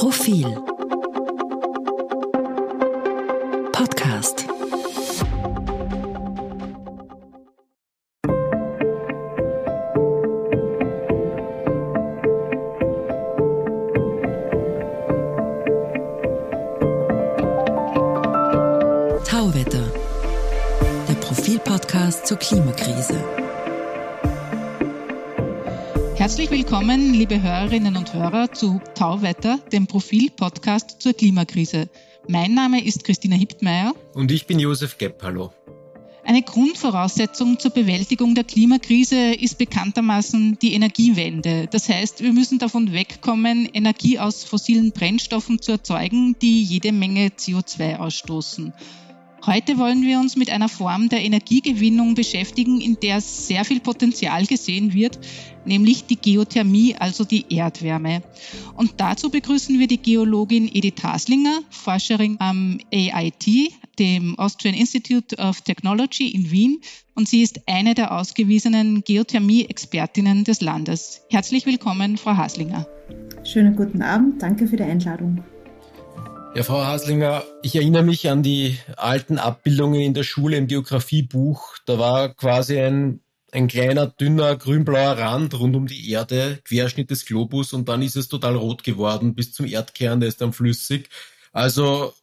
Profil Podcast. Tauwetter, der Profil-Podcast zur Klimakrise. Herzlich willkommen, liebe Hörerinnen und Hörer, zu Tauwetter, dem Profil-Podcast zur Klimakrise. Mein Name ist Christina Hiptmayr. Und ich bin Josef Gepp, hallo. Eine Grundvoraussetzung zur Bewältigung der Klimakrise ist bekanntermaßen die Energiewende. Das heißt, wir müssen davon wegkommen, Energie aus fossilen Brennstoffen zu erzeugen, die jede Menge CO2 ausstoßen. Heute wollen wir uns mit einer Form der Energiegewinnung beschäftigen, in der sehr viel Potenzial gesehen wird, nämlich die Geothermie, also die Erdwärme. Und dazu begrüßen wir die Geologin Edith Haslinger, Forscherin am AIT, dem Austrian Institute of Technology in Wien. Und sie ist eine der ausgewiesenen Geothermie-Expertinnen des Landes. Herzlich willkommen, Frau Haslinger. Schönen guten Abend, danke für die Einladung. Ja, Frau Haslinger, ich erinnere mich an die alten Abbildungen in der Schule im Geografiebuch. Da war quasi ein kleiner, dünner, grünblauer Rand rund um die Erde, Querschnitt des Globus, und dann ist es total rot geworden bis zum Erdkern, der ist dann flüssig. Also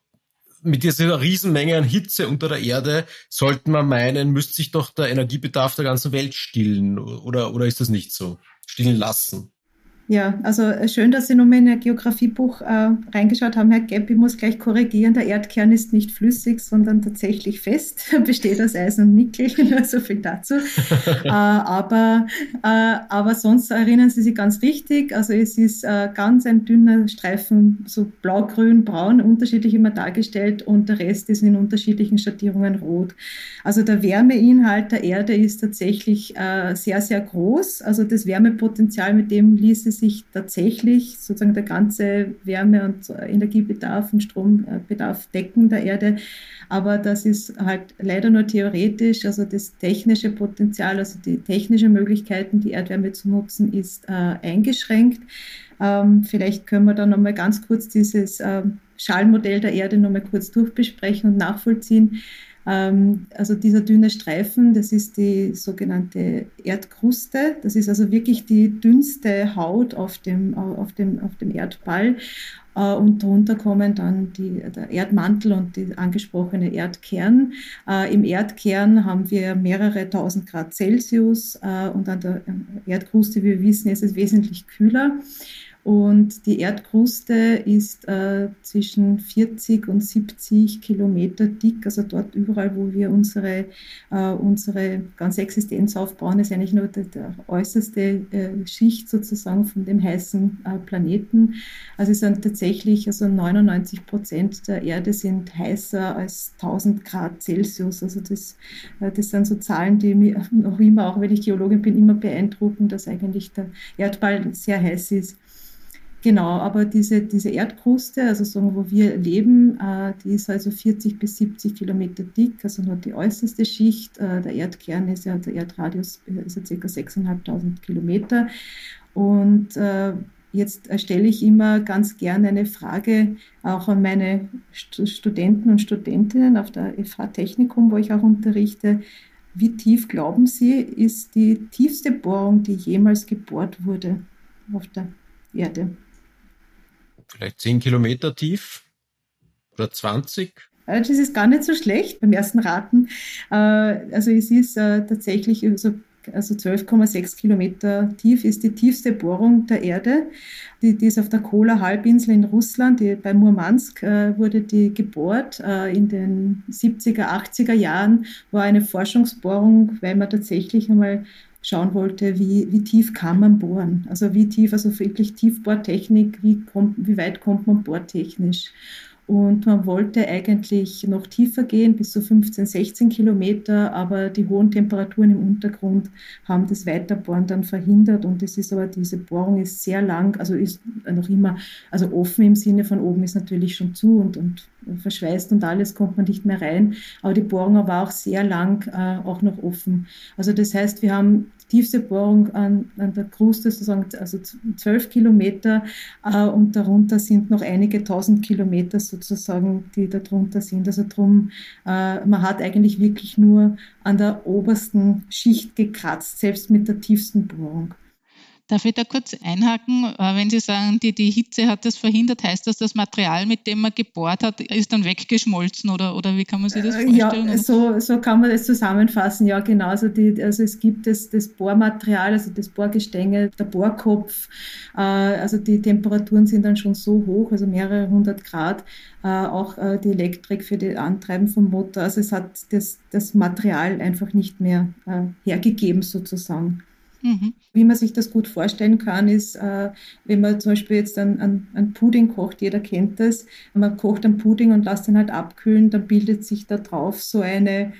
mit dieser Riesenmenge an Hitze unter der Erde sollte man meinen, müsste sich doch der Energiebedarf der ganzen Welt stillen, oder ist das nicht so? Stillen lassen. Ja, also schön, dass Sie nochmal in Ihr Geografiebuch reingeschaut haben, Herr Gepp. Ich muss gleich korrigieren, der Erdkern ist nicht flüssig, sondern tatsächlich fest, besteht aus Eisen und Nickel, nur so viel dazu. Aber sonst erinnern Sie sich ganz richtig, also es ist ganz ein dünner Streifen, so blau, grün, braun, unterschiedlich immer dargestellt, und der Rest ist in unterschiedlichen Schattierungen rot. Also der Wärmeinhalt der Erde ist tatsächlich sehr, sehr groß, also das Wärmepotenzial, mit dem ließe sich tatsächlich sozusagen der ganze Wärme- und Energiebedarf und Strombedarf decken der Erde. Aber das ist halt leider nur theoretisch. Also das technische Potenzial, also die technischen Möglichkeiten, die Erdwärme zu nutzen, ist eingeschränkt. Vielleicht können wir dann nochmal ganz kurz dieses Schalenmodell der Erde nochmal kurz durchbesprechen und nachvollziehen. Also dieser dünne Streifen, das ist die sogenannte Erdkruste. Das ist also wirklich die dünnste Haut auf dem Erdball. Und darunter kommen dann der Erdmantel und die angesprochene Erdkern. Im Erdkern haben wir mehrere 1000 Grad Celsius und an der Erdkruste, wie wir wissen, ist es wesentlich kühler. Und die Erdkruste ist zwischen 40 und 70 Kilometer dick. Also dort überall, wo wir unsere ganze Existenz aufbauen, ist eigentlich nur die äußerste Schicht sozusagen von dem heißen Planeten. Also es sind tatsächlich, also 99% der Erde sind heißer als 1000 Grad Celsius. Also das sind so Zahlen, die mich noch immer, auch wenn ich Geologin bin, immer beeindrucken, dass eigentlich der Erdball sehr heiß ist. Genau, aber diese Erdkruste, also so, wo wir leben, die ist also 40 bis 70 Kilometer dick, also nur die äußerste Schicht. Der Erdkern ist ja, der Erdradius ist ja ca. 6.500 Kilometer. Und jetzt stelle ich immer ganz gerne eine Frage auch an meine Studenten und Studentinnen auf der FH Technikum, wo ich auch unterrichte. Wie tief, glauben Sie, ist die tiefste Bohrung, die jemals gebohrt wurde auf der Erde? Vielleicht 10 Kilometer tief oder 20? Das ist gar nicht so schlecht beim ersten Raten. Also es ist tatsächlich, also 12,6 Kilometer tief ist die tiefste Bohrung der Erde. Die ist auf der Kola-Halbinsel in Russland, bei Murmansk wurde die gebohrt. In den 70er, 80er Jahren war eine Forschungsbohrung, weil man tatsächlich einmal schauen wollte, wie tief kann man bohren. Also wie tief, also wirklich Tiefbohrtechnik, wie weit kommt man bohrtechnisch. Und man wollte eigentlich noch tiefer gehen, bis zu 15, 16 Kilometer, aber die hohen Temperaturen im Untergrund haben das Weiterbohren dann verhindert. Und es ist aber, diese Bohrung ist sehr lang, also ist noch immer, also offen im Sinne von oben ist natürlich schon zu und verschweißt und alles, kommt man nicht mehr rein. Aber die Bohrung war auch sehr lang auch noch offen. Also das heißt, wir haben tiefste Bohrung an der Kruste, sozusagen, also 12 Kilometer, und darunter sind noch einige 1000 Kilometer sozusagen, die darunter sind. Also drum, man hat eigentlich wirklich nur an der obersten Schicht gekratzt, selbst mit der tiefsten Bohrung. Darf ich da kurz einhaken? Wenn Sie sagen, die Hitze hat das verhindert, heißt das, das Material, mit dem man gebohrt hat, ist dann weggeschmolzen, oder wie kann man sich das vorstellen? Ja, so kann man das zusammenfassen. Ja, genau. Also es gibt das Bohrmaterial, also das Bohrgestänge, der Bohrkopf. Also die Temperaturen sind dann schon so hoch, also mehrere 100 Grad. Auch die Elektrik für das Antreiben vom Motor. Also es hat das Material einfach nicht mehr hergegeben sozusagen. Mhm. Wie man sich das gut vorstellen kann, ist, wenn man zum Beispiel jetzt einen Pudding kocht, jeder kennt das, man kocht einen Pudding und lässt ihn halt abkühlen, dann bildet sich da drauf so eine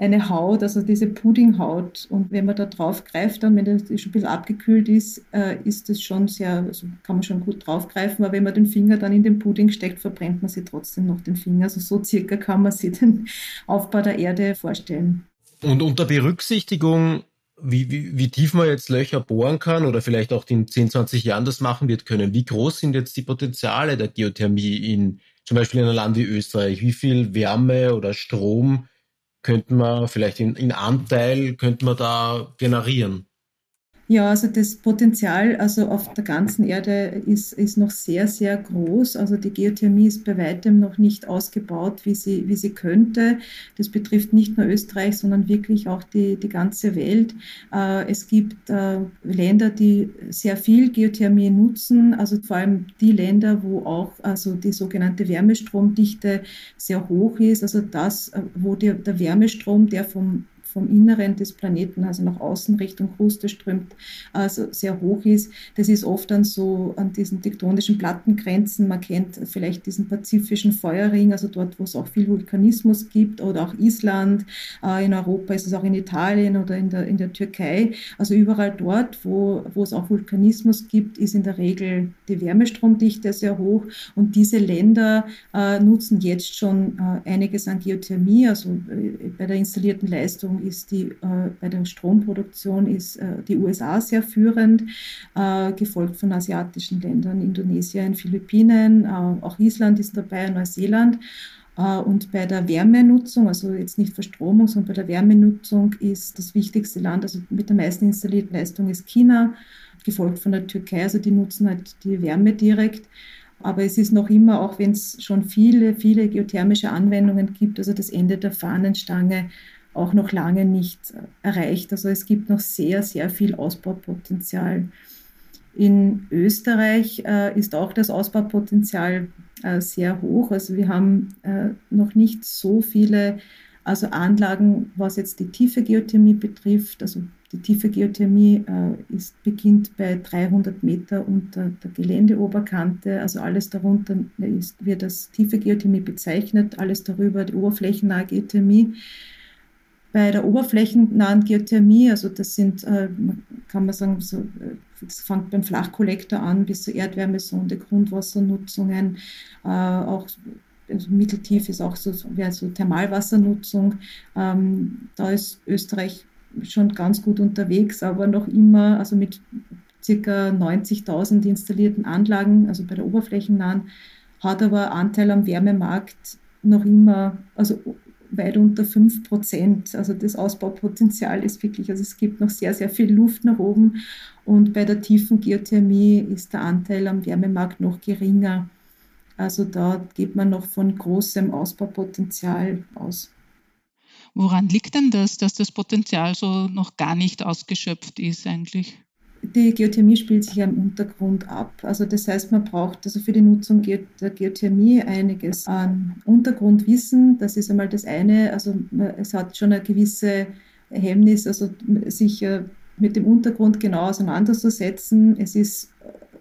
Haut, also diese Puddinghaut, und wenn man da drauf greift, dann, wenn das schon ein bisschen abgekühlt ist, ist das schon sehr, also kann man schon gut draufgreifen, aber wenn man den Finger dann in den Pudding steckt, verbrennt man sich trotzdem noch den Finger, also so circa kann man sich den Aufbau der Erde vorstellen. Und unter Berücksichtigung, wie tief man jetzt Löcher bohren kann oder vielleicht auch in 10, 20 Jahren das machen wird können. Wie groß sind jetzt die Potenziale der Geothermie zum Beispiel in einem Land wie Österreich? Wie viel Wärme oder Strom könnte man vielleicht in Anteil könnte man da generieren? Ja, also das Potenzial, also auf der ganzen Erde ist noch sehr, sehr groß. Also die Geothermie ist bei weitem noch nicht ausgebaut, wie sie könnte. Das betrifft nicht nur Österreich, sondern wirklich auch die ganze Welt. Es gibt Länder, die sehr viel Geothermie nutzen, also vor allem die Länder, wo auch also die sogenannte Wärmestromdichte sehr hoch ist. Also das, wo der Wärmestrom, der vom Inneren des Planeten, also nach außen Richtung Kruste strömt, also sehr hoch ist. Das ist oft dann so an diesen tektonischen Plattengrenzen. Man kennt vielleicht diesen pazifischen Feuerring, also dort, wo es auch viel Vulkanismus gibt, oder auch Island. In Europa ist es auch in Italien oder in der Türkei. Also überall dort, wo es auch Vulkanismus gibt, ist in der Regel die Wärmestromdichte sehr hoch. Und diese Länder nutzen jetzt schon einiges an Geothermie, also bei der installierten Leistung bei der Stromproduktion ist die USA sehr führend, gefolgt von asiatischen Ländern, Indonesien, Philippinen, auch Island ist dabei, Neuseeland. Und bei der Wärmenutzung, also jetzt nicht Verstromung, sondern bei der Wärmenutzung ist das wichtigste Land, also mit der meisten installierten Leistung, ist China, gefolgt von der Türkei, also die nutzen halt die Wärme direkt. Aber es ist noch immer, auch wenn es schon viele, viele geothermische Anwendungen gibt, also das Ende der Fahnenstange, auch noch lange nicht erreicht. Also es gibt noch sehr, sehr viel Ausbaupotenzial. In Österreich ist auch das Ausbaupotenzial sehr hoch. Also wir haben noch nicht so viele Anlagen, was jetzt die tiefe Geothermie betrifft. Also die tiefe Geothermie beginnt bei 300 Meter unter der Geländeoberkante. Also alles darunter wird als tiefe Geothermie bezeichnet, alles darüber die oberflächennahe Geothermie. Bei der oberflächennahen Geothermie, also das sind, kann man sagen, so, das fängt beim Flachkollektor an bis zur Erdwärmesonde, Grundwassernutzungen, auch also mitteltief ist auch so Thermalwassernutzung. Da ist Österreich schon ganz gut unterwegs, aber noch immer, also mit ca. 90.000 installierten Anlagen, also bei der oberflächennahen, hat aber Anteil am Wärmemarkt noch immer, also weit unter 5%. Also das Ausbaupotenzial ist wirklich, also es gibt noch sehr, sehr viel Luft nach oben. Und bei der tiefen Geothermie ist der Anteil am Wärmemarkt noch geringer. Also da geht man noch von großem Ausbaupotenzial aus. Woran liegt denn das, dass das Potenzial so noch gar nicht ausgeschöpft ist eigentlich? Die Geothermie spielt sich ja im Untergrund ab. Also das heißt, man braucht also für die Nutzung der Geothermie einiges an Untergrundwissen. Das ist einmal das eine. Also es hat schon eine gewisse Hemmnis, also sich mit dem Untergrund genau auseinanderzusetzen. Es ist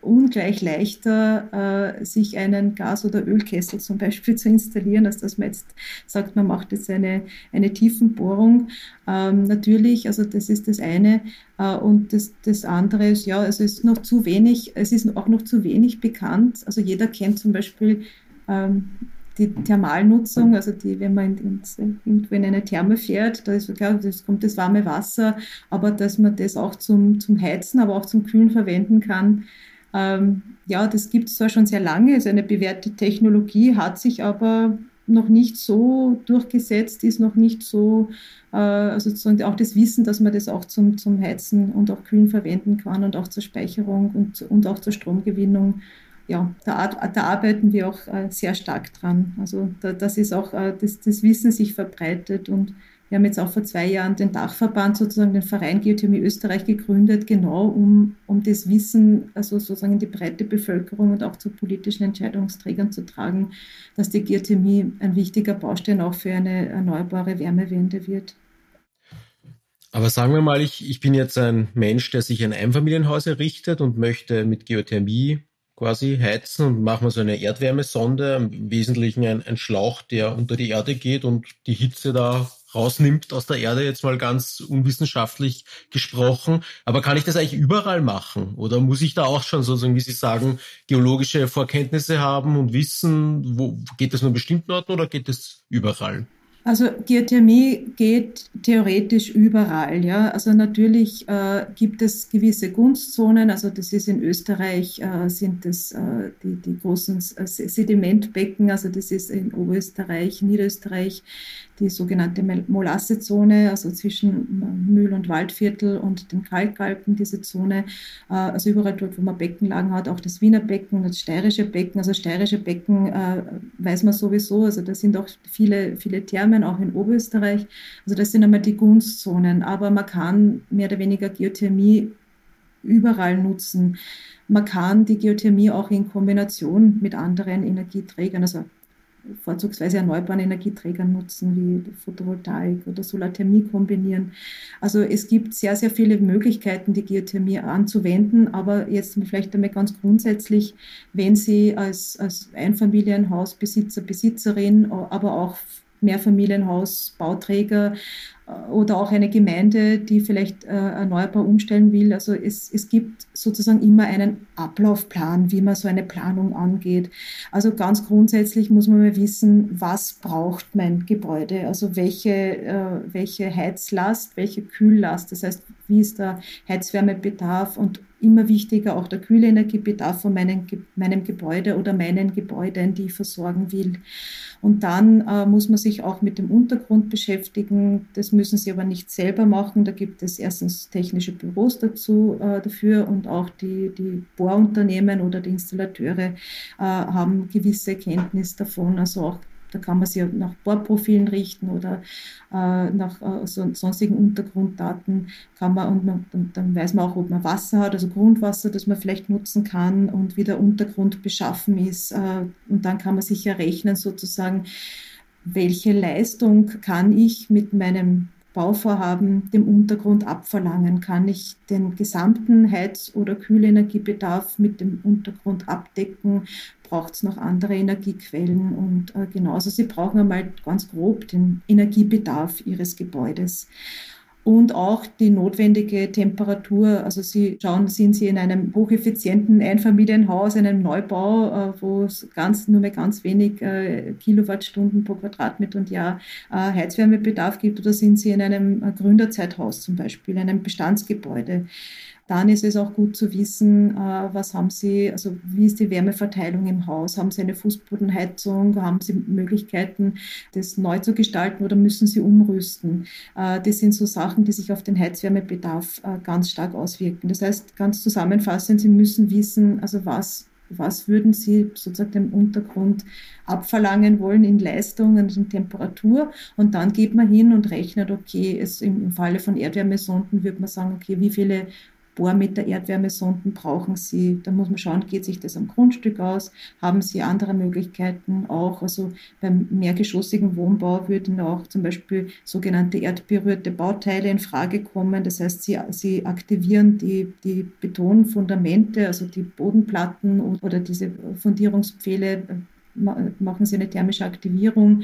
ungleich leichter, sich einen Gas- oder Ölkessel zum Beispiel zu installieren, als dass man jetzt sagt, man macht jetzt eine Tiefenbohrung. Natürlich, also das ist das eine. Und das andere ist, ja, also es ist noch zu wenig, es ist auch noch zu wenig bekannt. Also jeder kennt zum Beispiel die Thermalnutzung, also die, wenn man irgendwie in eine Therme fährt, da ist klar, das kommt das warme Wasser, aber dass man das auch zum Heizen, aber auch zum Kühlen verwenden kann. Ja, das gibt es zwar schon sehr lange, ist eine bewährte Technologie, hat sich aber noch nicht so durchgesetzt, ist noch nicht so, also sozusagen auch das Wissen, dass man das auch zum Heizen und auch Kühlen verwenden kann und auch zur Speicherung und auch zur Stromgewinnung. Ja, da arbeiten wir auch sehr stark dran. Also das ist auch, das Wissen sich verbreitet, und wir haben jetzt auch vor 2 Jahren den Dachverband, sozusagen den Verein Geothermie Österreich, gegründet, genau um das Wissen, also sozusagen in die breite Bevölkerung und auch zu politischen Entscheidungsträgern zu tragen, dass die Geothermie ein wichtiger Baustein auch für eine erneuerbare Wärmewende wird. Aber sagen wir mal, ich bin jetzt ein Mensch, der sich ein Einfamilienhaus errichtet und möchte mit Geothermie quasi heizen, und machen wir so eine Erdwärmesonde, im Wesentlichen ein Schlauch, der unter die Erde geht und die Hitze da rausnimmt aus der Erde, jetzt mal ganz unwissenschaftlich gesprochen. Aber kann ich das eigentlich überall machen? Oder muss ich da auch schon sozusagen, wie Sie sagen, geologische Vorkenntnisse haben und wissen, wo geht das nur in bestimmten Orten oder geht das überall? Also Geothermie geht theoretisch überall, ja. Also natürlich gibt es gewisse Gunstzonen, also das ist in Österreich, sind das die großen Sedimentbecken, also das ist in Oberösterreich, Niederösterreich, die sogenannte Molassezone, also zwischen Mühl- und Waldviertel und den Kalkalpen, diese Zone, also überall dort, wo man Beckenlagen hat, auch das Wiener Becken, das Steirische Becken, also Steirische Becken weiß man sowieso, also da sind auch viele Thermen, auch in Oberösterreich, also das sind einmal die Gunstzonen, aber man kann mehr oder weniger Geothermie überall nutzen. Man kann die Geothermie auch in Kombination mit anderen Energieträgern, also vorzugsweise erneuerbaren Energieträgern nutzen, wie Photovoltaik oder Solarthermie kombinieren. Also es gibt sehr, sehr viele Möglichkeiten, die Geothermie anzuwenden, aber jetzt vielleicht einmal ganz grundsätzlich, wenn Sie als Einfamilienhausbesitzer, Besitzerin, aber auch Mehrfamilienhausbauträger oder auch eine Gemeinde, die vielleicht erneuerbar umstellen will. Also es gibt sozusagen immer einen Ablaufplan, wie man so eine Planung angeht. Also ganz grundsätzlich muss man mal wissen, was braucht mein Gebäude? Also welche Heizlast, welche Kühllast? Das heißt, wie ist der Heizwärmebedarf und immer wichtiger auch der Kühlenergiebedarf von meinem Gebäude oder meinen Gebäuden, die ich versorgen will. Und dann muss man sich auch mit dem Untergrund beschäftigen. Das müssen Sie aber nicht selber machen. Da gibt es erstens technische Büros dafür und auch die Bohrunternehmen oder die Installateure haben gewisse Kenntnis davon. Also auch da kann man sich nach Bohrprofilen richten oder nach sonstigen Untergrunddaten kann man, und dann weiß man auch, ob man Wasser hat, also Grundwasser, das man vielleicht nutzen kann und wie der Untergrund beschaffen ist. Und dann kann man sich errechnen sozusagen, welche Leistung kann ich mit meinem Bauvorhaben dem Untergrund abverlangen? Kann ich den gesamten Heiz- oder Kühlenergiebedarf mit dem Untergrund abdecken? Braucht es noch andere Energiequellen? Und genauso, Sie brauchen einmal ganz grob den Energiebedarf Ihres Gebäudes. Und auch die notwendige Temperatur. Also Sie schauen, sind Sie in einem hocheffizienten Einfamilienhaus, einem Neubau, wo es nur mehr ganz wenig Kilowattstunden pro Quadratmeter und Jahr Heizwärmebedarf gibt, oder sind Sie in einem Gründerzeithaus zum Beispiel, einem Bestandsgebäude? Dann ist es auch gut zu wissen, was haben Sie, also wie ist die Wärmeverteilung im Haus? Haben Sie eine Fußbodenheizung? Haben Sie Möglichkeiten, das neu zu gestalten, oder müssen Sie umrüsten? Das sind so Sachen, die sich auf den Heizwärmebedarf ganz stark auswirken. Das heißt, ganz zusammenfassend, Sie müssen wissen, also was würden Sie sozusagen dem Untergrund abverlangen wollen in Leistung und in Temperatur? Und dann geht man hin und rechnet, okay, im Falle von Erdwärmesonden würde man sagen, okay, wie viele Bohrmeter Erdwärmesonden brauchen Sie? Da muss man schauen, geht sich das am Grundstück aus? Haben Sie andere Möglichkeiten auch? Also beim mehrgeschossigen Wohnbau würden auch zum Beispiel sogenannte erdberührte Bauteile in Frage kommen. Das heißt, Sie aktivieren die Betonfundamente, also die Bodenplatten oder diese Fundierungspfähle, machen Sie eine thermische Aktivierung.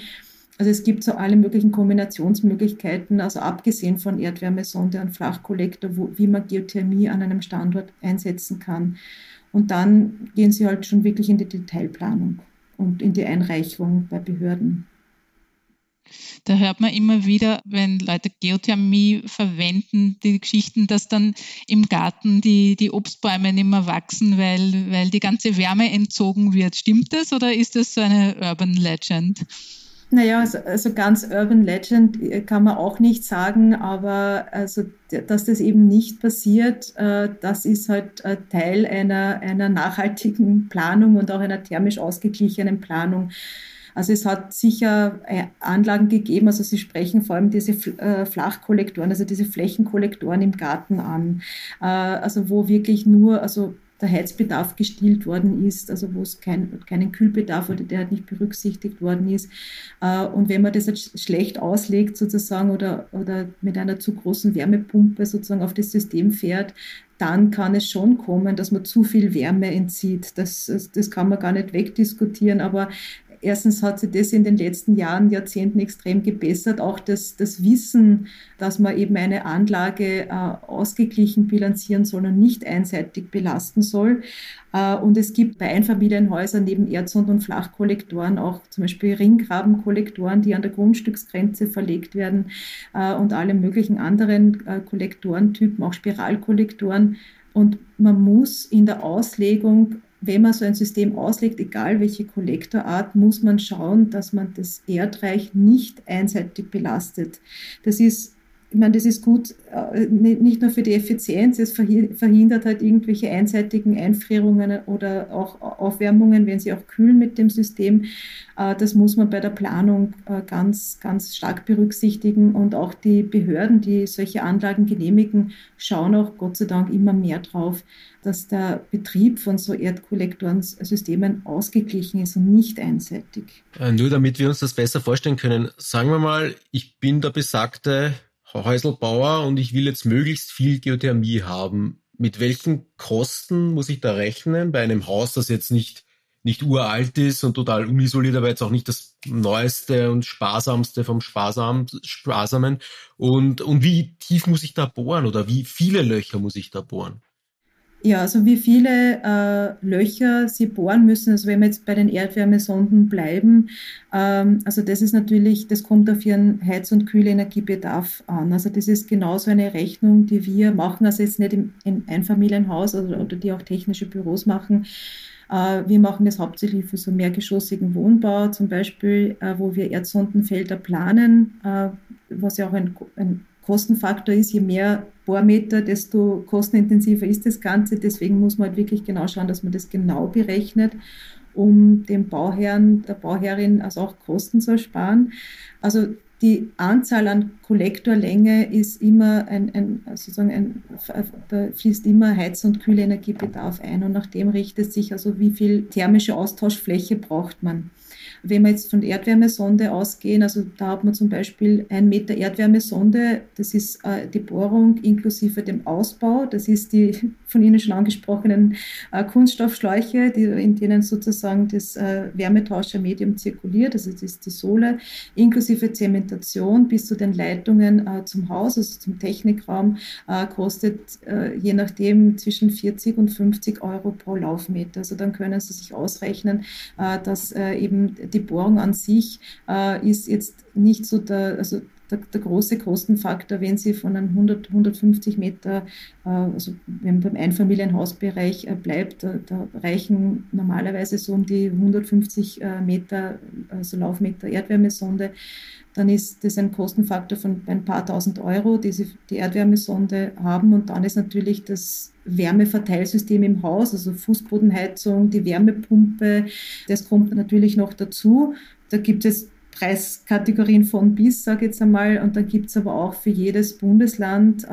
Also es gibt so alle möglichen Kombinationsmöglichkeiten, also abgesehen von Erdwärmesonde und Flachkollektor, wie man Geothermie an einem Standort einsetzen kann. Und dann gehen Sie halt schon wirklich in die Detailplanung. und in die Einreichung bei Behörden. Da hört man immer wieder, wenn Leute Geothermie verwenden, die Geschichten, dass dann im Garten die Obstbäume nicht mehr wachsen, weil die ganze Wärme entzogen wird. Stimmt das oder ist das so eine Urban Legend? Naja, also ganz Urban Legend kann man auch nicht sagen, aber also, dass das eben nicht passiert, das ist halt Teil einer nachhaltigen Planung und auch einer thermisch ausgeglichenen Planung. Also es hat sicher Anlagen gegeben, also Sie sprechen vor allem diese Flachkollektoren, also diese Flächenkollektoren im Garten an, also wo wirklich nur der Heizbedarf gestillt worden ist, also wo es keinen Kühlbedarf oder der halt nicht berücksichtigt worden ist. Und wenn man das halt schlecht auslegt sozusagen oder mit einer zu großen Wärmepumpe sozusagen auf das System fährt, dann kann es schon kommen, dass man zu viel Wärme entzieht. Das kann man gar nicht wegdiskutieren, aber erstens hat sich das in den letzten Jahren, Jahrzehnten extrem gebessert. Auch das Wissen, dass man eben eine Anlage ausgeglichen bilanzieren soll und nicht einseitig belasten soll. Und es gibt bei Einfamilienhäusern neben Erdsond- und Flachkollektoren auch zum Beispiel Ringgrabenkollektoren, die an der Grundstücksgrenze verlegt werden und alle möglichen anderen Kollektorentypen, auch Spiralkollektoren. Und man muss in der Auslegung, wenn man so ein System auslegt, egal welche Kollektorart, muss man schauen, dass man das Erdreich nicht einseitig belastet. Das ist gut, nicht nur für die Effizienz, es verhindert halt irgendwelche einseitigen Einfrierungen oder auch Aufwärmungen, wenn sie auch kühlen mit dem System. Das muss man bei der Planung ganz, ganz stark berücksichtigen und auch die Behörden, die solche Anlagen genehmigen, schauen auch Gott sei Dank immer mehr drauf, dass der Betrieb von so Erdkollektorensystemen ausgeglichen ist und nicht einseitig. Nur damit wir uns das besser vorstellen können, sagen wir mal, ich bin der besagte Häuselbauer und ich will jetzt möglichst viel Geothermie haben. Mit welchen Kosten muss ich da rechnen bei einem Haus, das jetzt nicht uralt ist und total unisoliert, aber jetzt auch nicht das Neueste und Sparsamste vom Sparsamen? Und wie tief muss ich da bohren oder wie viele Löcher muss ich da bohren? Ja, also wie viele Löcher Sie bohren müssen, also wenn wir jetzt bei den Erdwärmesonden bleiben, also das ist natürlich, das kommt auf Ihren Heiz- und Kühlenergiebedarf an. Also das ist genauso eine Rechnung, die wir machen, also jetzt nicht im Einfamilienhaus oder die auch technische Büros machen. Wir machen das hauptsächlich für so mehrgeschossigen Wohnbau, zum Beispiel, wo wir Erdsondenfelder planen, was ja auch ein Kostenfaktor ist, je mehr Bohrmeter, desto kostenintensiver ist das Ganze. Deswegen muss man halt wirklich genau schauen, dass man das genau berechnet, um dem Bauherrn, der Bauherrin also auch Kosten zu ersparen. Also die Anzahl an Kollektorlänge ist immer da fließt immer Heiz- und Kühlenergiebedarf ein und nach dem richtet sich also, wie viel thermische Austauschfläche braucht man. Wenn wir jetzt von der Erdwärmesonde ausgehen, also da hat man zum Beispiel 1 Meter Erdwärmesonde, das ist die Bohrung inklusive dem Ausbau, das ist die von Ihnen schon angesprochenen Kunststoffschläuche, in denen sozusagen das Wärmetauschermedium zirkuliert, also das ist die Sohle, inklusive Zementation bis zu den Leitungen zum Haus, also zum Technikraum, kostet je nachdem zwischen 40 und 50 Euro pro Laufmeter. Also dann können Sie sich ausrechnen, dass eben die Bohrung an sich ist jetzt nicht so der große Kostenfaktor, wenn Sie von einem 100, 150 Meter, also wenn beim Einfamilienhausbereich bleibt, da reichen normalerweise so um die 150 Meter, also Laufmeter Erdwärmesonde, dann ist das ein Kostenfaktor von ein paar tausend Euro, die Sie die Erdwärmesonde haben. Und dann ist natürlich das Wärmeverteilsystem im Haus, also Fußbodenheizung, die Wärmepumpe, das kommt natürlich noch dazu. Da gibt es Preiskategorien von bis, sage ich jetzt einmal, und dann gibt es aber auch für jedes Bundesland,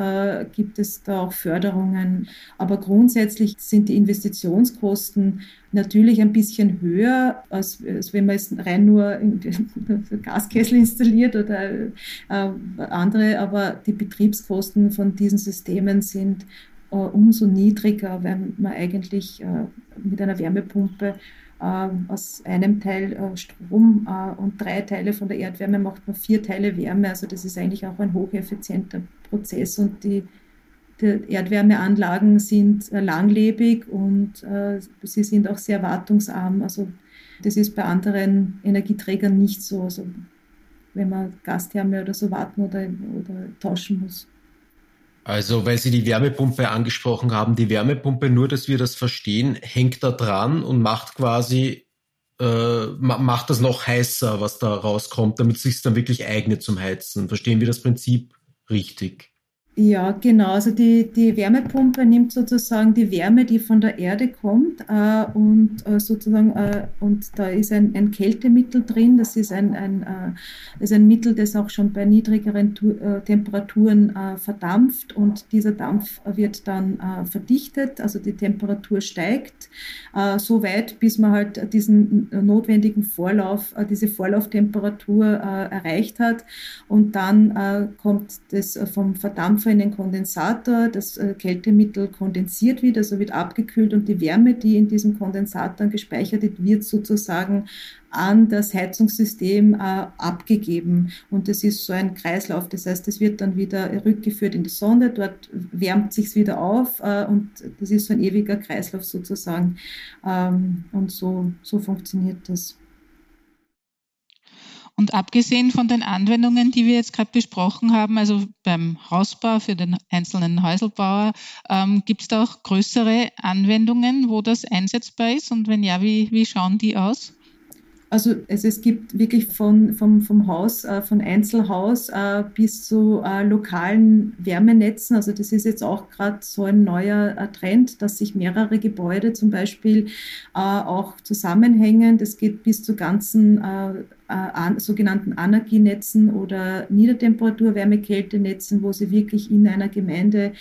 gibt es da auch Förderungen. Aber grundsätzlich sind die Investitionskosten natürlich ein bisschen höher, als wenn man es rein nur in Gaskessel installiert oder andere, aber die Betriebskosten von diesen Systemen sind umso niedriger, wenn man eigentlich mit einer Wärmepumpe aus einem Teil Strom und 3 Teile von der Erdwärme macht man 4 Teile Wärme. Also das ist eigentlich auch ein hocheffizienter Prozess und Die Erdwärmeanlagen sind langlebig und sie sind auch sehr wartungsarm. Also das ist bei anderen Energieträgern nicht so, also wenn man Gastherme oder so warten oder tauschen muss. Also, weil Sie die Wärmepumpe angesprochen haben, die Wärmepumpe, nur dass wir das verstehen, hängt da dran und macht quasi, macht das noch heißer, was da rauskommt, damit es sich dann wirklich eignet zum Heizen. Verstehen wir das Prinzip richtig? Ja, genau. Also die Wärmepumpe nimmt sozusagen die Wärme, die von der Erde kommt, und da ist ein Kältemittel drin. Das ist ein Mittel, das auch schon bei niedrigeren Temperaturen verdampft, und dieser Dampf wird dann verdichtet, also die Temperatur steigt so weit, bis man halt diesen notwendigen Vorlauf, diese Vorlauftemperatur erreicht hat, und dann kommt das vom Verdampf in den Kondensator, das Kältemittel kondensiert wieder, also wird abgekühlt, und die Wärme, die in diesem Kondensator gespeichert wird, sozusagen an das Heizungssystem abgegeben. Und das ist so ein Kreislauf, das heißt, es wird dann wieder rückgeführt in die Sonde, dort wärmt es sich wieder auf, und das ist so ein ewiger Kreislauf sozusagen. Und so funktioniert das. Und abgesehen von den Anwendungen, die wir jetzt gerade besprochen haben, also beim Hausbau für den einzelnen Häuselbauer, gibt es da auch größere Anwendungen, wo das einsetzbar ist? Und wenn ja, wie schauen die aus? Also es gibt wirklich vom Haus, von Einzelhaus bis zu lokalen Wärmenetzen. Also das ist jetzt auch gerade so ein neuer Trend, dass sich mehrere Gebäude zum Beispiel auch zusammenhängen. Das geht bis zu ganzen sogenannten Anagienetzen oder Niedertemperatur-Wärme-Kältenetzen, wo sie wirklich in einer Gemeinde,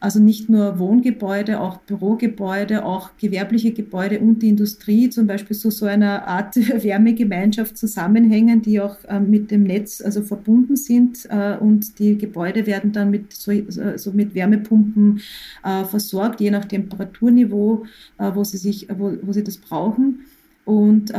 also nicht nur Wohngebäude, auch Bürogebäude, auch gewerbliche Gebäude und die Industrie, zum Beispiel so einer Art Wärmegemeinschaft zusammenhängen, die auch mit dem Netz also verbunden sind, und die Gebäude werden dann mit Wärmepumpen versorgt, je nach Temperaturniveau, wo sie das brauchen. Und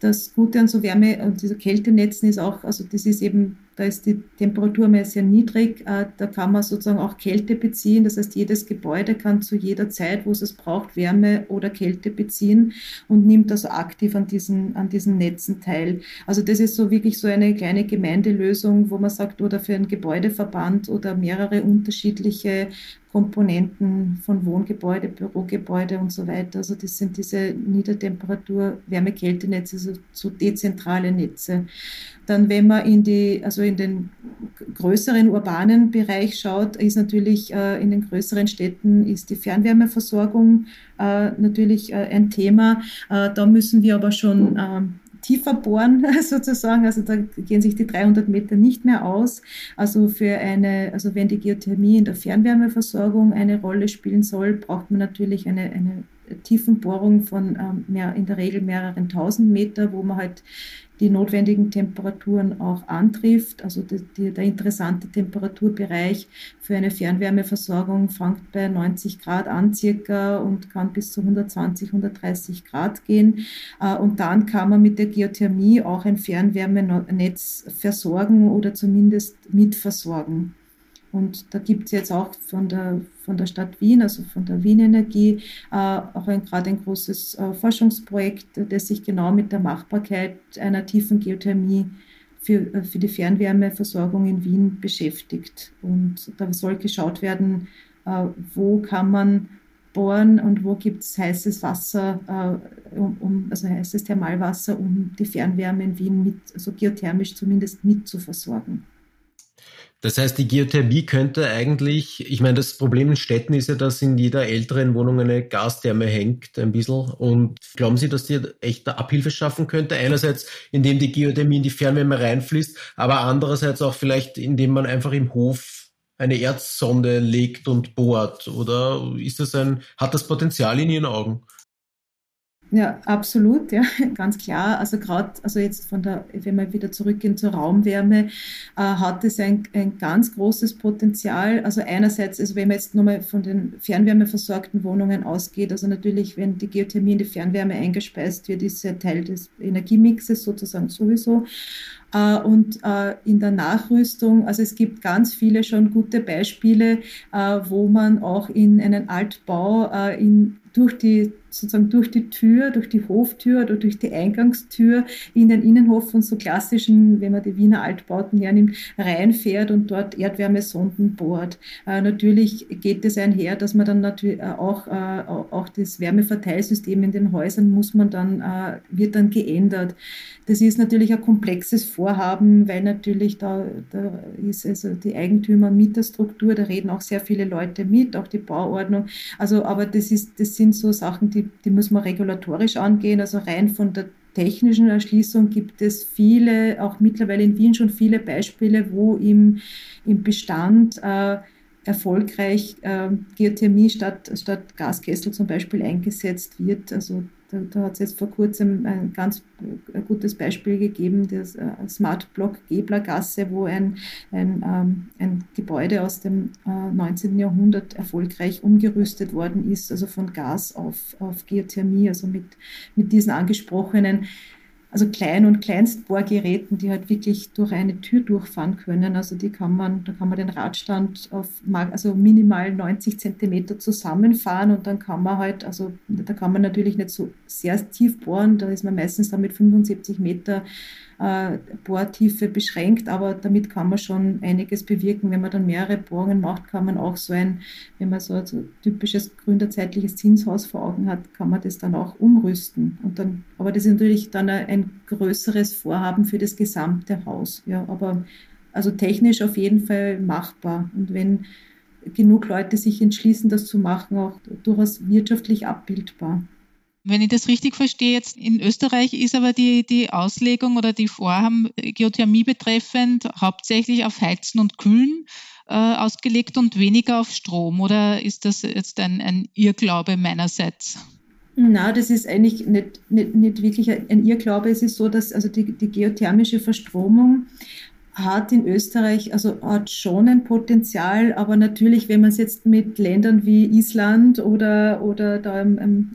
das Gute an so Wärme- und diese Kältenetzen ist auch, also das ist eben, da ist die Temperatur mehr sehr niedrig, da kann man sozusagen auch Kälte beziehen, das heißt, jedes Gebäude kann zu jeder Zeit, wo es braucht, Wärme oder Kälte beziehen und nimmt also aktiv an diesen Netzen teil. Also das ist so wirklich so eine kleine Gemeindelösung, wo man sagt, oder für einen Gebäudeverband oder mehrere unterschiedliche Komponenten von Wohngebäude, Bürogebäude und so weiter. Also das sind diese Niedertemperatur-Wärme-Kältenetze, so dezentrale Netze. Dann, wenn man in den größeren urbanen Bereich schaut, ist natürlich in den größeren Städten ist die Fernwärmeversorgung natürlich ein Thema. Da müssen wir aber schon tiefer bohren sozusagen, also da gehen sich die 300 Meter nicht mehr aus. Also also wenn die Geothermie in der Fernwärmeversorgung eine Rolle spielen soll, braucht man natürlich eine Tiefenbohrung von in der Regel mehreren 1000 Meter, wo man halt die notwendigen Temperaturen auch antrifft. Also der interessante Temperaturbereich für eine Fernwärmeversorgung fängt bei 90 Grad an circa und kann bis zu 120, 130 Grad gehen. Und dann kann man mit der Geothermie auch ein Fernwärmenetz versorgen oder zumindest mitversorgen. Und da gibt es jetzt auch von der Stadt Wien, also von der Wien Energie, auch gerade ein großes Forschungsprojekt, das sich genau mit der Machbarkeit einer tiefen Geothermie für die Fernwärmeversorgung in Wien beschäftigt. Und da soll geschaut werden, wo kann man bohren und wo gibt es heißes Wasser, also heißes Thermalwasser, um die Fernwärme in Wien so geothermisch zumindest mitzuversorgen. Das heißt, die Geothermie könnte eigentlich, ich meine, das Problem in Städten ist ja, dass in jeder älteren Wohnung eine Gastherme hängt ein bisschen. Und glauben Sie, dass die echt eine Abhilfe schaffen könnte? Einerseits, indem die Geothermie in die Fernwärme reinfließt, aber andererseits auch vielleicht, indem man einfach im Hof eine Erzsonde legt und bohrt. Oder ist das hat das Potenzial in Ihren Augen? Ja, absolut, ja, ganz klar. Also gerade, also jetzt wenn wir wieder zurückgehen zur Raumwärme, hat es ein ganz großes Potenzial. Also einerseits, also wenn man jetzt nochmal von den fernwärmeversorgten Wohnungen ausgeht, also natürlich, wenn die Geothermie in die Fernwärme eingespeist wird, ist ja Teil des Energiemixes sozusagen sowieso. und in der Nachrüstung. Also es gibt ganz viele schon gute Beispiele, wo man auch in einen Altbau durch die Hoftür oder durch die Eingangstür in den Innenhof von so klassischen, wenn man die Wiener Altbauten hernimmt, reinfährt und dort Erdwärmesonden bohrt. Natürlich geht es einher, dass man dann natürlich auch das Wärmeverteilsystem in den Häusern wird dann geändert. Das ist natürlich ein komplexes Vorhaben, weil natürlich da ist also die Eigentümer- und Mieterstruktur, da reden auch sehr viele Leute mit, auch die Bauordnung. Also, aber das sind so Sachen, die muss man regulatorisch angehen, also rein von der technischen Erschließung gibt es viele, auch mittlerweile in Wien schon viele Beispiele, wo im Bestand erfolgreich Geothermie statt Gaskessel zum Beispiel eingesetzt wird. Also da hat es jetzt vor kurzem ein ganz gutes Beispiel gegeben, das Smart Block Geblergasse, wo ein Gebäude aus dem 19. Jahrhundert erfolgreich umgerüstet worden ist, also von Gas auf Geothermie, also mit diesen angesprochenen, also Klein- und Kleinstbohrgeräten, die halt wirklich durch eine Tür durchfahren können. Also da kann man den Radstand auf also minimal 90 Zentimeter zusammenfahren und dann kann man halt, also da kann man natürlich nicht so sehr tief bohren, da ist man meistens dann mit 75 Meter Bohrtiefe beschränkt, aber damit kann man schon einiges bewirken. Wenn man dann mehrere Bohrungen macht, kann man auch wenn man so ein typisches gründerzeitliches Zinshaus vor Augen hat, kann man das dann auch umrüsten. Aber das ist natürlich dann ein größeres Vorhaben für das gesamte Haus. Ja, aber also technisch auf jeden Fall machbar. Und wenn genug Leute sich entschließen, das zu machen, auch durchaus wirtschaftlich abbildbar. Wenn ich das richtig verstehe, jetzt in Österreich ist aber die Auslegung oder die Vorhaben Geothermie betreffend hauptsächlich auf Heizen und Kühlen ausgelegt und weniger auf Strom. Oder ist das jetzt ein Irrglaube meinerseits? Nein, das ist eigentlich nicht wirklich ein Irrglaube. Es ist so, dass also die geothermische Verstromung hat in Österreich, also hat schon ein Potenzial, aber natürlich, wenn man es jetzt mit Ländern wie Island oder da am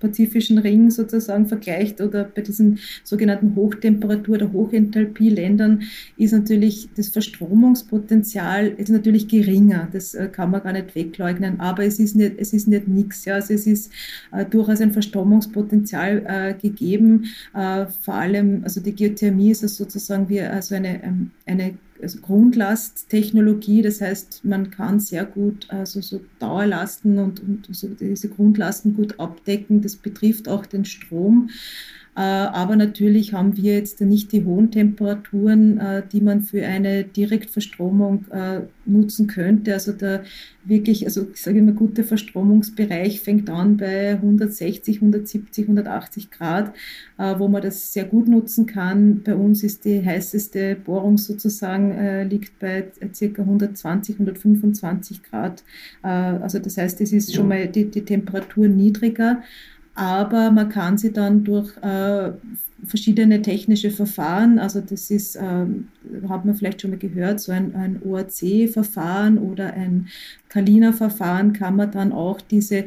pazifischen Ring sozusagen vergleicht oder bei diesen sogenannten Hochtemperatur- oder Hochenthalpie-Ländern, ist natürlich das Verstromungspotenzial ist natürlich geringer. Das kann man gar nicht wegleugnen, aber es ist nicht nichts. Ja. Also es ist durchaus ein Verstromungspotenzial gegeben. Vor allem, also die Geothermie ist das sozusagen wie also eine Grundlasttechnologie, das heißt, man kann sehr gut also so Dauerlasten und so diese Grundlasten gut abdecken. Das betrifft auch den Strom. Aber natürlich haben wir jetzt nicht die hohen Temperaturen, die man für eine Direktverstromung nutzen könnte. Also da wirklich, also ich sage immer, guter Verstromungsbereich fängt an bei 160, 170, 180 Grad, wo man das sehr gut nutzen kann. Bei uns ist die heißeste Bohrung sozusagen, liegt bei ca. 120, 125 Grad. Also das heißt, es ist schon mal die Temperatur niedriger. Aber man kann sie dann durch verschiedene technische Verfahren, also das ist, hat man vielleicht schon mal gehört, so ein ORC-Verfahren oder ein Kalina-Verfahren, kann man dann auch diese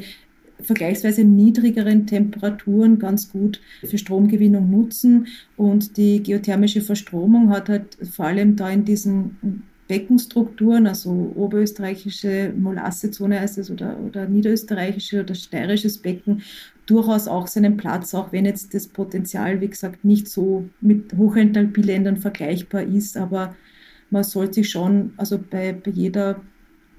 vergleichsweise niedrigeren Temperaturen ganz gut für Stromgewinnung nutzen. Und die geothermische Verstromung hat halt vor allem da in diesen Beckenstrukturen, also oberösterreichische Molassezone heißt es oder niederösterreichische oder steirisches Becken, durchaus auch seinen Platz, auch wenn jetzt das Potenzial, wie gesagt, nicht so mit Hochenthalpieländern vergleichbar ist, aber man sollte sich schon also bei jeder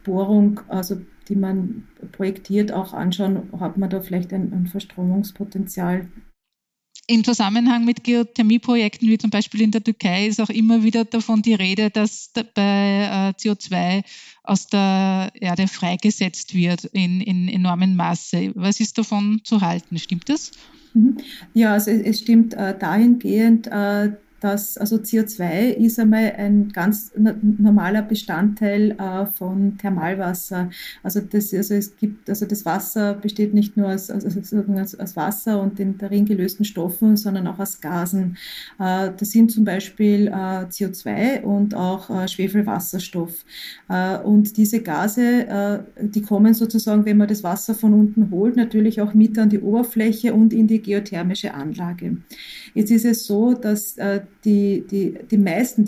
Bohrung, also die man projektiert, auch anschauen, hat man da vielleicht ein Verstromungspotenzial. Im Zusammenhang mit Geothermieprojekten, wie zum Beispiel in der Türkei, ist auch immer wieder davon die Rede, dass bei CO2 aus der Erde freigesetzt wird in enormem Maße. Was ist davon zu halten? Stimmt das? Ja, also es stimmt dahingehend, dass also CO2 ist einmal ein ganz normaler Bestandteil von Thermalwasser. Also das Wasser besteht nicht nur aus Wasser und den darin gelösten Stoffen, sondern auch aus Gasen. Das sind zum Beispiel CO2 und auch Schwefelwasserstoff. Und diese Gase, die kommen sozusagen, wenn man das Wasser von unten holt, natürlich auch mit an die Oberfläche und in die geothermische Anlage. Jetzt ist es so, dass die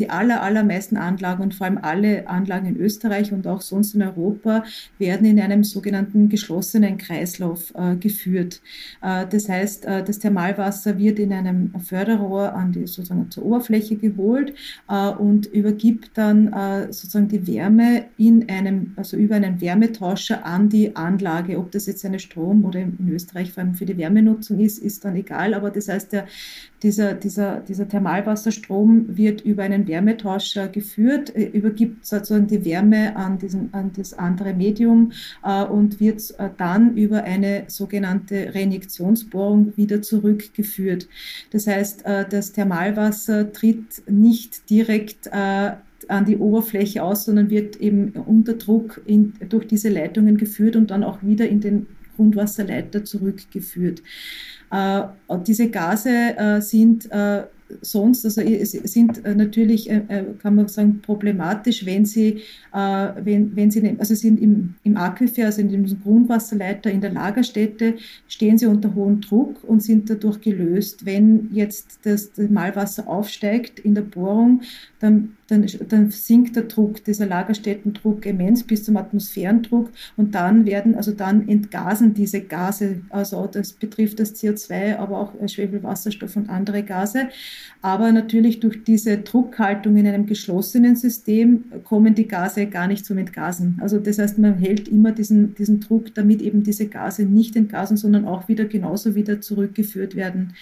allermeisten Anlagen und vor allem alle Anlagen in Österreich und auch sonst in Europa werden in einem sogenannten geschlossenen Kreislauf geführt. Das heißt, das Thermalwasser wird in einem Förderrohr an die, sozusagen zur Oberfläche geholt und übergibt dann sozusagen die Wärme in einem, also über einen Wärmetauscher an die Anlage. Ob das jetzt eine Strom- oder in Österreich vor allem für die Wärmenutzung ist, ist dann egal. Aber das heißt, dieser Thermalwasserstrom wird über einen Wärmetauscher geführt, übergibt sozusagen die Wärme an das andere Medium und wird dann über eine sogenannte Reinjektionsbohrung wieder zurückgeführt. Das heißt, das Thermalwasser tritt nicht direkt an die Oberfläche aus, sondern wird eben unter Druck durch diese Leitungen geführt und dann auch wieder in den Grundwasserleiter zurückgeführt. Diese Gase sind sonst, also sind natürlich, kann man sagen, problematisch, wenn sie sind im Aquifer, also in dem Grundwasserleiter in der Lagerstätte, stehen sie unter hohem Druck und sind dadurch gelöst. Wenn jetzt das Thermalwasser aufsteigt in der Bohrung, dann sinkt der Druck, dieser Lagerstättendruck immens bis zum Atmosphärendruck und dann entgasen diese Gase, also das betrifft das CO2, aber auch Schwefelwasserstoff und andere Gase. Aber natürlich durch diese Druckhaltung in einem geschlossenen System kommen die Gase gar nicht zum Entgasen. Also das heißt, man hält immer diesen Druck, damit eben diese Gase nicht entgasen, sondern auch wieder genauso wieder zurückgeführt werden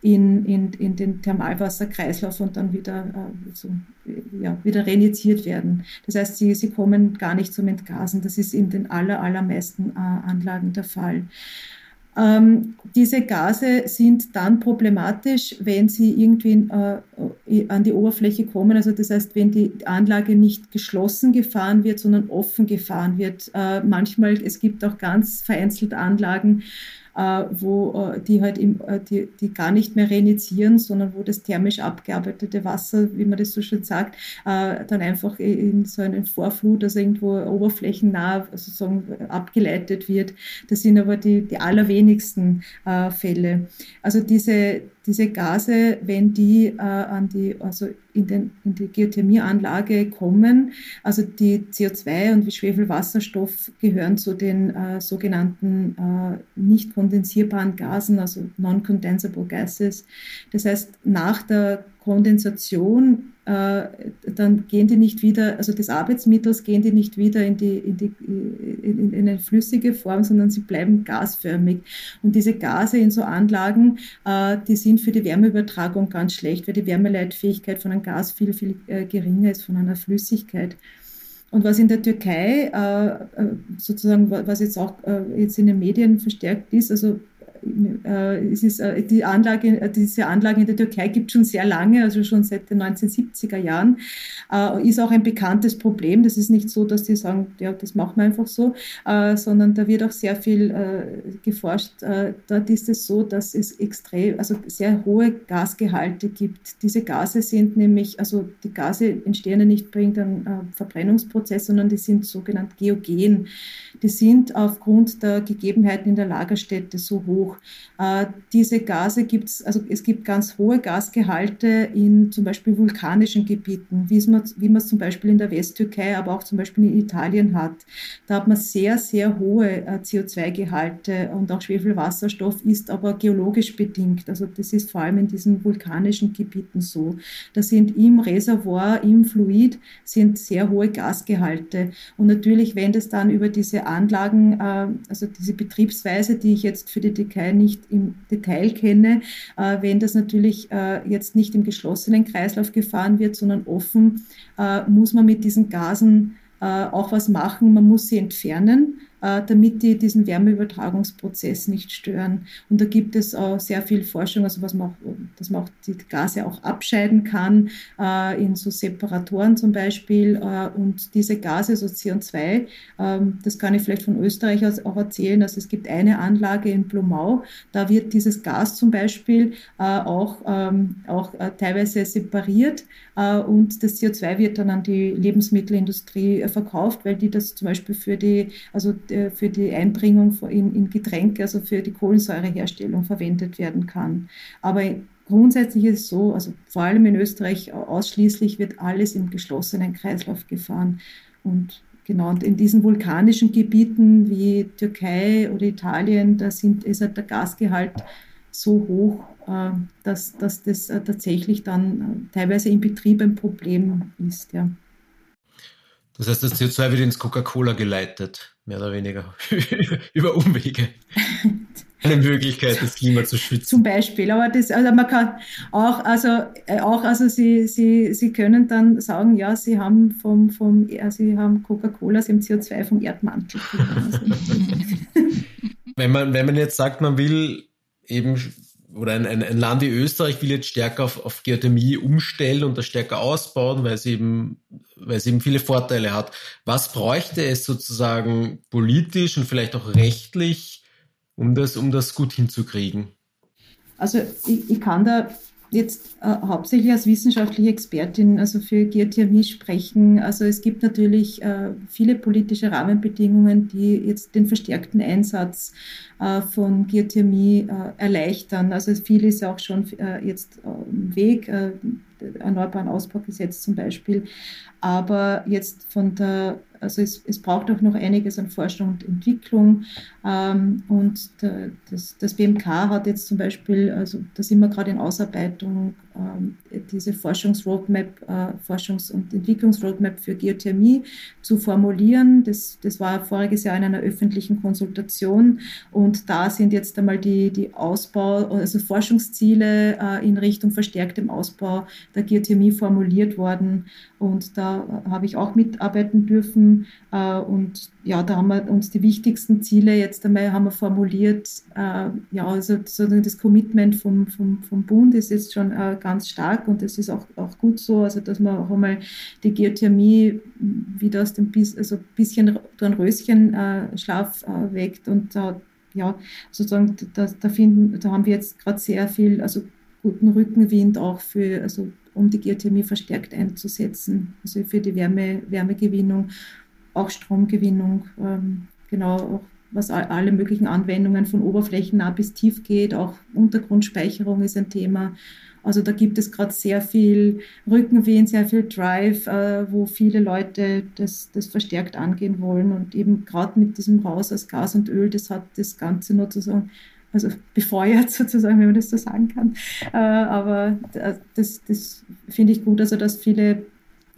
in den Thermalwasserkreislauf und dann wieder reinjiziert werden. Das heißt, sie kommen gar nicht zum Entgasen. Das ist in den allermeisten Anlagen der Fall. Diese Gase sind dann problematisch, wenn sie irgendwie an die Oberfläche kommen. Also das heißt, wenn die Anlage nicht geschlossen gefahren wird, sondern offen gefahren wird. Manchmal, es gibt auch ganz vereinzelt Anlagen, wo die halt die gar nicht mehr reinjizieren, sondern wo das thermisch abgearbeitete Wasser, wie man das so schön sagt, dann einfach in so einen Vorflut, also irgendwo oberflächennah sozusagen abgeleitet wird. Das sind aber die allerwenigsten Fälle. Also diese Gase, wenn die in die Geothermieanlage kommen, also die CO2 und wie Schwefelwasserstoff gehören zu den sogenannten nicht kondensierbaren Gasen, also non-condensable gases. Das heißt, nach der Kondensation, dann gehen die nicht wieder, also des Arbeitsmittels gehen die nicht wieder in eine flüssige Form, sondern sie bleiben gasförmig. Und diese Gase in so Anlagen, die sind für die Wärmeübertragung ganz schlecht, weil die Wärmeleitfähigkeit von einem Gas viel, viel geringer ist von einer Flüssigkeit. Und was in der Türkei sozusagen, was jetzt auch jetzt in den Medien verstärkt ist, also es ist, diese Anlage in der Türkei gibt es schon sehr lange, also schon seit den 1970er Jahren, ist auch ein bekanntes Problem. Das ist nicht so, dass die sagen, ja, das machen wir einfach so, sondern da wird auch sehr viel geforscht. Dort ist es so, dass es sehr hohe Gasgehalte gibt. Diese Gase sind nämlich, also die Gase entstehen ja nicht bei irgendeinem Verbrennungsprozess, sondern die sind sogenannt geogen. Die sind aufgrund der Gegebenheiten in der Lagerstätte so hoch. Diese Gase gibt es, also es gibt ganz hohe Gasgehalte in zum Beispiel vulkanischen Gebieten, wie man es zum Beispiel in der Westtürkei, aber auch zum Beispiel in Italien hat. Da hat man sehr, sehr hohe CO2-Gehalte und auch Schwefelwasserstoff ist aber geologisch bedingt. Also das ist vor allem in diesen vulkanischen Gebieten so. Da sind im Reservoir, im Fluid sind sehr hohe Gasgehalte. Und natürlich, wenn das dann über diese Anlagen, also diese Betriebsweise, die ich jetzt für die Türkei nicht im Detail kenne, wenn das natürlich jetzt nicht im geschlossenen Kreislauf gefahren wird, sondern offen, muss man mit diesen Gasen auch was machen. Man muss sie entfernen, damit die diesen Wärmeübertragungsprozess nicht stören. Und da gibt es auch sehr viel Forschung, also dass man auch die Gase auch abscheiden kann, in so Separatoren zum Beispiel. Und diese Gase, so CO2, das kann ich vielleicht von Österreich aus auch erzählen. Also es gibt eine Anlage in Blumau, da wird dieses Gas zum Beispiel auch teilweise separiert und das CO2 wird dann an die Lebensmittelindustrie verkauft, weil die das zum Beispiel für die Einbringung in Getränke, also für die Kohlensäureherstellung verwendet werden kann. Aber Grundsätzlich ist es so, also vor allem in Österreich ausschließlich wird alles im geschlossenen Kreislauf gefahren. Und genau, und in diesen vulkanischen Gebieten wie Türkei oder Italien, da ist halt der Gasgehalt so hoch, dass das tatsächlich dann teilweise im Betrieb ein Problem ist. Ja. Das heißt, das CO2 wird ins Coca-Cola geleitet, mehr oder weniger, über Umwege. Eine Möglichkeit, das Klima zu schützen. Zum Beispiel, aber das, also man kann Sie können dann sagen, ja, Sie haben Sie haben Coca-Cola, Sie haben CO2 vom Erdmantel. Wenn man jetzt sagt, man will eben, oder ein Land wie Österreich will jetzt stärker auf Geothermie umstellen und das stärker ausbauen, weil es eben viele Vorteile hat. Was bräuchte es sozusagen politisch und vielleicht auch rechtlich, um das gut hinzukriegen? Also ich kann da jetzt hauptsächlich als wissenschaftliche Expertin also für Geothermie sprechen. Also es gibt natürlich viele politische Rahmenbedingungen, die jetzt den verstärkten Einsatz von Geothermie erleichtern. Also viel ist ja auch schon jetzt im Weg, Erneuerbaren-Ausbau-Gesetz zum Beispiel. Aber jetzt es braucht auch noch einiges an Forschung und Entwicklung. Und das BMK hat jetzt zum Beispiel, also da sind wir gerade in Ausarbeitung, diese Forschungs- und Entwicklungsroadmap für Geothermie zu formulieren. Das war voriges Jahr in einer öffentlichen Konsultation. Und da sind jetzt einmal die Ausbau-, also Forschungsziele in Richtung verstärktem Ausbau der Geothermie formuliert worden. Und da habe ich auch mitarbeiten dürfen. Und ja, da haben wir uns die wichtigsten Ziele jetzt einmal formuliert. Ja, also das Commitment vom Bund ist jetzt schon ganz stark und das ist auch gut so, also dass man auch einmal die Geothermie wieder aus dem bisschen Dornröschenschlaf weckt und ja, sozusagen, da haben wir jetzt gerade sehr viel, also guten Rückenwind auch für, also um die Geothermie verstärkt einzusetzen, also für die Wärmegewinnung, auch Stromgewinnung, genau, auch was alle möglichen Anwendungen von oberflächennah bis tief geht, auch Untergrundspeicherung ist ein Thema. Also da gibt es gerade sehr viel Rückenwind, sehr viel Drive, wo viele Leute das verstärkt angehen wollen. Und eben gerade mit diesem Raus aus Gas und Öl, das hat das Ganze nur sozusagen, also befeuert sozusagen, wenn man das so sagen kann. Aber das finde ich gut, also dass viele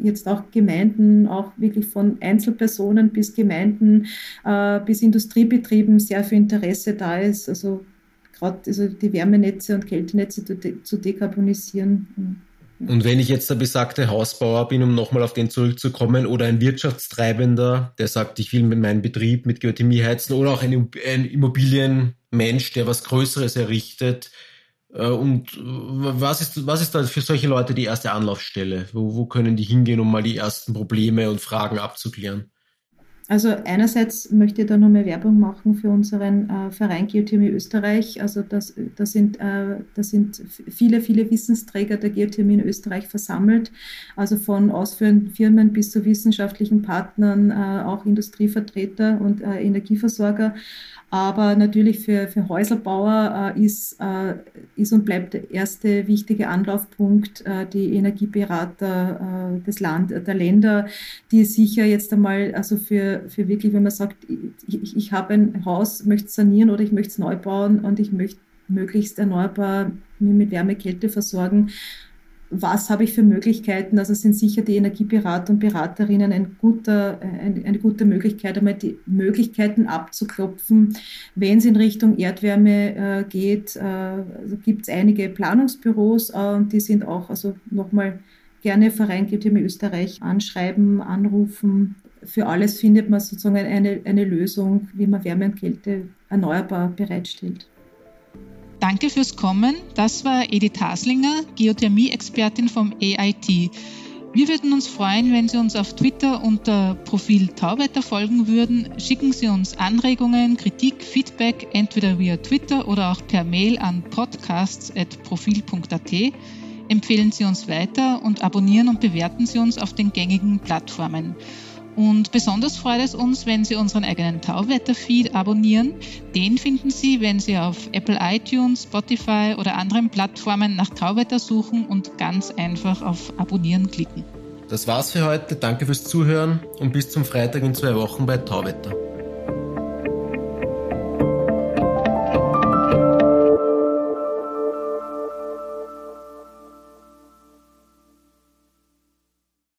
jetzt auch Gemeinden, auch wirklich von Einzelpersonen bis Gemeinden, bis Industriebetrieben sehr viel Interesse da ist, also gerade also die Wärmenetze und Kältenetze zu dekarbonisieren. Und wenn ich jetzt der besagte Hausbauer bin, um nochmal auf den zurückzukommen, oder ein Wirtschaftstreibender, der sagt, ich will mit meinem Betrieb mit Geothermie heizen, oder auch ein Immobilienmensch, der was Größeres errichtet, und was ist da für solche Leute die erste Anlaufstelle? Wo können die hingehen, um mal die ersten Probleme und Fragen abzuklären? Also einerseits möchte ich da nochmal Werbung machen für unseren Verein Geothermie Österreich. Also das sind viele, viele Wissensträger der Geothermie in Österreich versammelt. Also von ausführenden Firmen bis zu wissenschaftlichen Partnern, auch Industrievertreter und Energieversorger. Aber natürlich für Häuserbauer ist und bleibt der erste wichtige Anlaufpunkt die Energieberater der Länder, die sicher jetzt einmal, also für wirklich, wenn man sagt, ich habe ein Haus, möchte es sanieren oder ich möchte es neu bauen und ich möchte möglichst erneuerbar mich mit Wärme, Kälte versorgen. Was habe ich für Möglichkeiten? Also sind sicher die Energieberater und Beraterinnen eine gute Möglichkeit, einmal die Möglichkeiten abzuklopfen. Wenn es in Richtung Erdwärme geht, also gibt es einige Planungsbüros, und die sind auch, also nochmal gerne Verein Geothermie Österreich anschreiben, anrufen. Für alles findet man sozusagen eine Lösung, wie man Wärme und Kälte erneuerbar bereitstellt. Danke fürs Kommen. Das war Edith Haslinger, Geothermie-Expertin vom EIT. Wir würden uns freuen, wenn Sie uns auf Twitter unter Profil Tauwetter folgen würden. Schicken Sie uns Anregungen, Kritik, Feedback, entweder via Twitter oder auch per Mail an podcasts@profil.at. Empfehlen Sie uns weiter und abonnieren und bewerten Sie uns auf den gängigen Plattformen. Und besonders freut es uns, wenn Sie unseren eigenen Tauwetter-Feed abonnieren. Den finden Sie, wenn Sie auf Apple iTunes, Spotify oder anderen Plattformen nach Tauwetter suchen und ganz einfach auf Abonnieren klicken. Das war's für heute. Danke fürs Zuhören und bis zum Freitag in 2 Wochen bei Tauwetter.